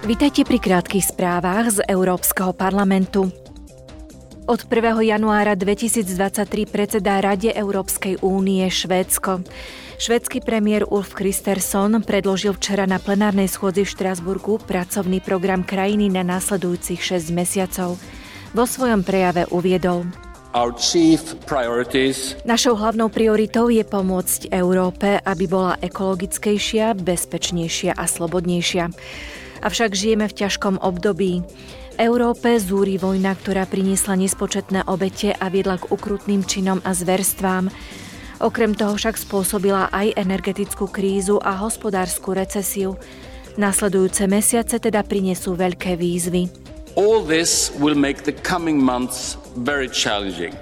Vitajte pri krátkych správach z Európskeho parlamentu. Od 1. januára 2023 predsedá Rade Európskej únie Švédsko. Švédsky premiér Ulf Kristersson predložil včera na plenárnej schôdzi v Štrasburgu pracovný program krajiny na nasledujúcich 6 mesiacov. Vo svojom prejave uviedol: Našou hlavnou prioritou je pomôcť Európe, aby bola ekologickejšia, bezpečnejšia a slobodnejšia. Avšak žijeme v ťažkom období. Európe zúri vojna, ktorá priniesla nespočetné obete a viedla k ukrutným činom a zverstvám. Okrem toho však spôsobila aj energetickú krízu a hospodársku recesiu. Nasledujúce mesiace teda prinesú veľké výzvy. All this will make the coming months very challenging.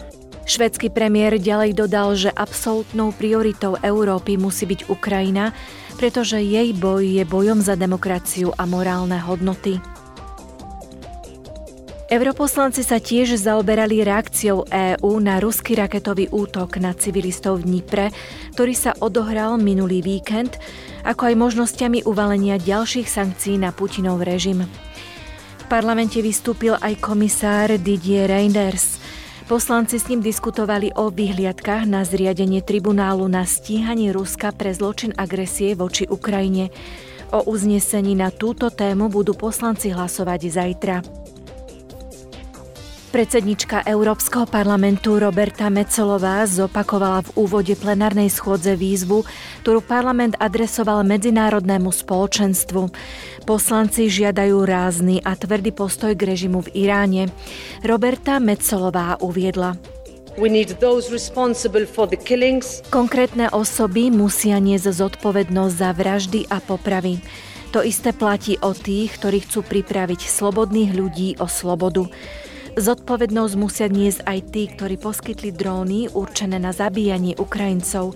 Švédsky premiér ďalej dodal, že absolútnou prioritou Európy musí byť Ukrajina, pretože jej boj je bojom za demokraciu a morálne hodnoty. Europoslanci sa tiež zaoberali reakciou EÚ na ruský raketový útok na civilistov v Dnipre, ktorý sa odohral minulý víkend, ako aj možnosťami uvalenia ďalších sankcií na Putinov režim. V parlamente vystúpil aj komisár Didier Reynders. Poslanci s ním diskutovali o vyhliadkach na zriadenie tribunálu na stíhanie Ruska pre zločin agresie voči Ukrajine. O uznesení na túto tému budú poslanci hlasovať zajtra. Predsednička Európskeho parlamentu Roberta Metsolová zopakovala v úvode plenárnej schôdze výzvu, ktorú parlament adresoval medzinárodnému spoločenstvu. Poslanci žiadajú rázny a tvrdý postoj k režimu v Iráne. Roberta Metsolová uviedla: Konkrétne osoby musia niesť zodpovednosť za vraždy a popravy. To isté platí o tých, ktorí chcú pripraviť slobodných ľudí o slobodu. Zodpovednosť musia niesť aj tí, ktorí poskytli dróny určené na zabíjanie Ukrajincov.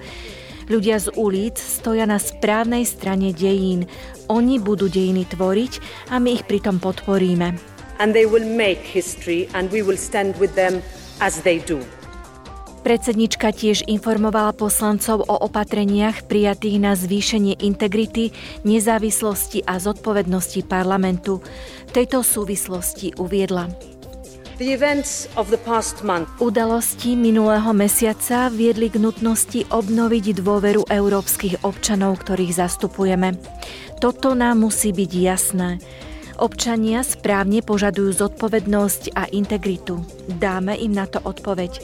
Ľudia z ulic stoja na správnej strane dejín. Oni budú dejiny tvoriť a my ich pritom podporíme. And they will make history and we will stand with them as they do. Predsednička tiež informovala poslancov o opatreniach prijatých na zvýšenie integrity, nezávislosti a zodpovednosti parlamentu. V tejto súvislosti uviedla: Udalosti minulého mesiaca viedli k nutnosti obnoviť dôveru európskych občanov, ktorých zastupujeme. Toto nám musí byť jasné. Občania správne požadujú zodpovednosť a integritu. Dáme im na to odpoveď.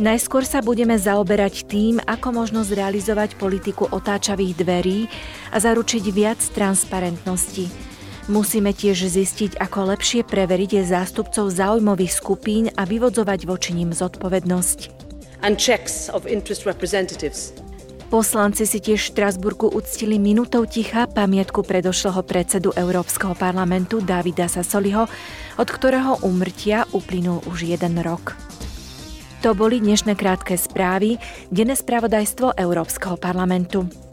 Najskôr sa budeme zaoberať tým, ako možno zrealizovať politiku otáčavých dverí a zaručiť viac transparentnosti. Musíme tiež zistiť, ako lepšie preveriť zástupcov záujmových skupín a vyvodzovať voči nim zodpovednosť. Poslanci si tiež v Štrasburgu uctili minútou ticha pamiatku predošlého predsedu Európskeho parlamentu Davida Sassoliho, od ktorého úmrtia uplynul už 1 rok. To boli dnešné krátke správy, denné spravodajstvo Európskeho parlamentu.